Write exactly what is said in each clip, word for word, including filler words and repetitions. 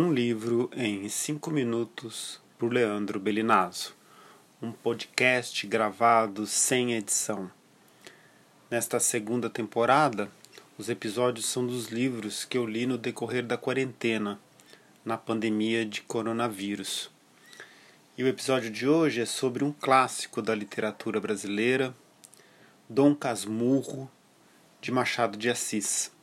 Um livro em cinco minutos por Leandro Belinazzo, um podcast gravado sem edição. Nesta segunda temporada, os episódios são dos livros que eu li no decorrer da quarentena, na pandemia de coronavírus. E o episódio de hoje é sobre um clássico da literatura brasileira, Dom Casmurro, de Machado de Assis.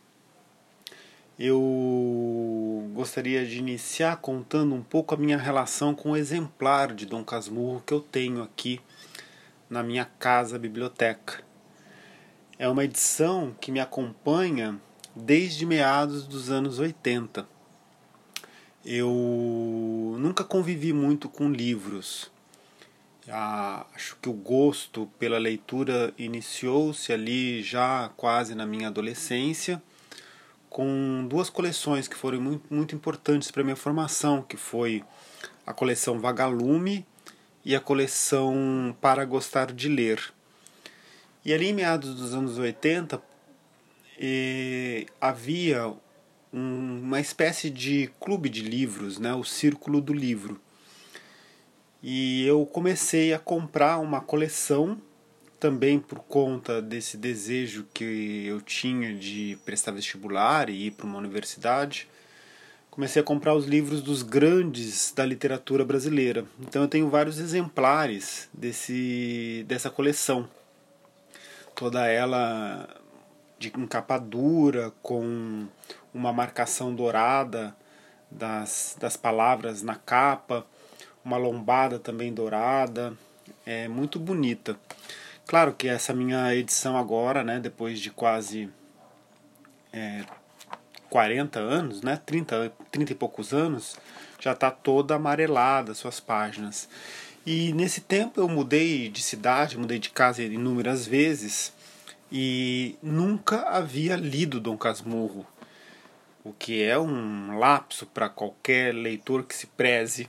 Eu gostaria de iniciar contando um pouco a minha relação com o exemplar de Dom Casmurro que eu tenho aqui na minha casa biblioteca. É uma edição que me acompanha desde meados dos anos oitenta. Eu nunca convivi muito com livros. Acho que o gosto pela leitura iniciou-se ali já quase na minha adolescência, com duas coleções que foram muito, muito importantes para a minha formação, que foi a coleção Vagalume e a coleção Para Gostar de Ler. E ali em meados dos anos oitenta, eh, havia um, uma espécie de clube de livros, né, o Círculo do Livro. E eu comecei a comprar uma coleção, também por conta desse desejo que eu tinha de prestar vestibular e ir para uma universidade, comecei a comprar os livros dos grandes da literatura brasileira. Então eu tenho vários exemplares desse, dessa coleção. Toda ela de, em capa dura, com uma marcação dourada das, das palavras na capa, uma lombada também dourada, é muito bonita. Claro que essa minha edição agora, né, depois de quase é, quarenta anos, né, trinta, trinta e poucos anos, já está toda amarelada suas páginas. E nesse tempo eu mudei de cidade, mudei de casa inúmeras vezes e nunca havia lido Dom Casmurro, o que é um lapso para qualquer leitor que se preze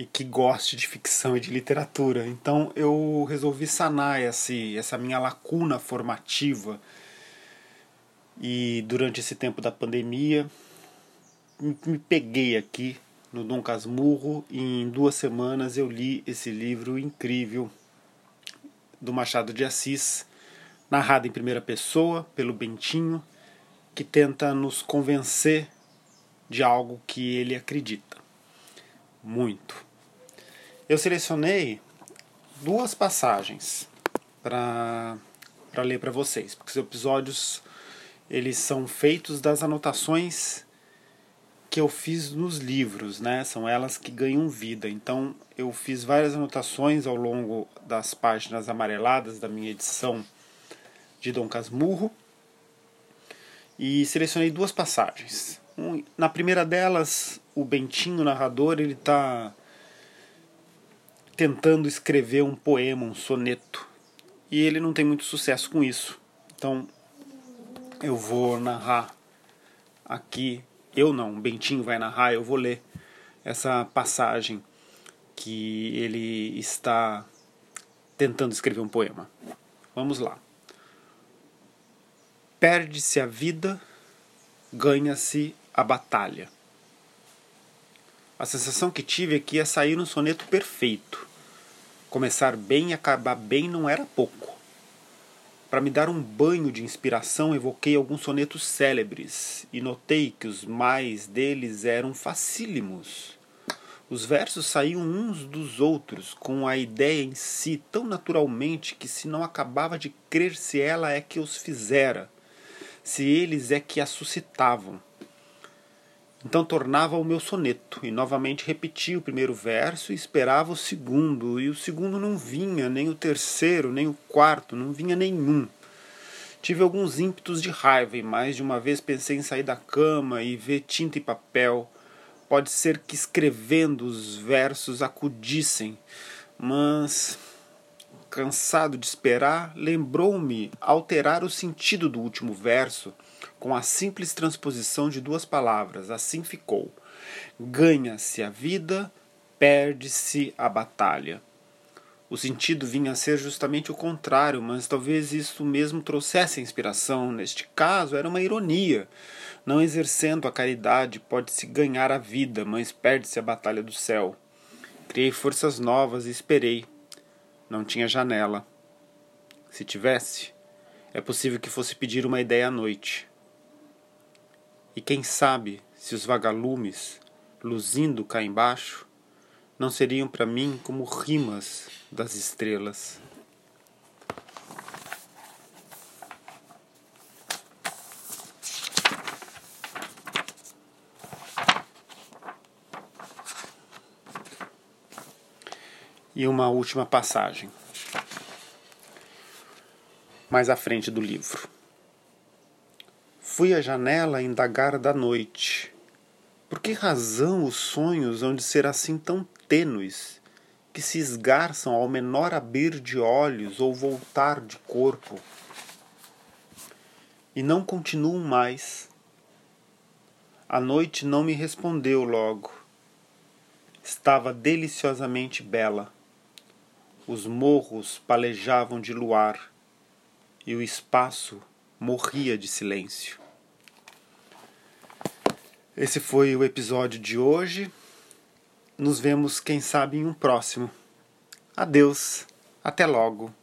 e que goste de ficção e de literatura. Então eu resolvi sanar esse, essa minha lacuna formativa. E durante esse tempo da pandemia, me peguei aqui no Dom Casmurro e em duas semanas eu li esse livro incrível do Machado de Assis, narrado em primeira pessoa pelo Bentinho, que tenta nos convencer de algo que ele acredita muito. Eu selecionei duas passagens para ler para vocês, porque os episódios eles são feitos das anotações que eu fiz nos livros, né? São elas que ganham vida. Então, eu fiz várias anotações ao longo das páginas amareladas da minha edição de Dom Casmurro e selecionei duas passagens. Na primeira delas, o Bentinho, o narrador, ele está tentando escrever um poema, um soneto. E ele não tem muito sucesso com isso. Então, eu vou narrar aqui. Eu não, o Bentinho vai narrar, eu vou ler essa passagem que ele está tentando escrever um poema. Vamos lá. Perde-se a vida, ganha-se a batalha. A sensação que tive aqui é sair num soneto perfeito. Começar bem e acabar bem não era pouco. Para me dar um banho de inspiração, evoquei alguns sonetos célebres e notei que os mais deles eram facílimos. Os versos saíam uns dos outros, com a ideia em si tão naturalmente que se não acabava de crer se ela é que os fizera, se eles é que a suscitavam. Então tornava o meu soneto e novamente repetia o primeiro verso e esperava o segundo. E o segundo não vinha, nem o terceiro, nem o quarto, não vinha nenhum. Tive alguns ímpetos de raiva e mais de uma vez pensei em sair da cama e ver tinta e papel. Pode ser que escrevendo os versos acudissem, mas, cansado de esperar, lembrou-me alterar o sentido do último verso com a simples transposição de duas palavras. Assim ficou: ganha-se a vida, perde-se a batalha. O sentido vinha a ser justamente o contrário, mas talvez isso mesmo trouxesse inspiração. Neste caso, era uma ironia. Não exercendo a caridade, pode-se ganhar a vida, mas perde-se a batalha do céu. Criei forças novas e esperei. Não tinha janela. Se tivesse, é possível que fosse pedir uma ideia à noite. E quem sabe se os vagalumes, luzindo cá embaixo, não seriam para mim como rimas das estrelas. E uma última passagem, mais à frente do livro. Fui à janela indagar da noite. Por que razão os sonhos hão de ser assim tão tênues, que se esgarçam ao menor abrir de olhos ou voltar de corpo, e não continuam mais? A noite não me respondeu logo. Estava deliciosamente bela. Os morros palejavam de luar, e o espaço morria de silêncio. Esse foi o episódio de hoje. Nos vemos, quem sabe, em um próximo. Adeus, até logo.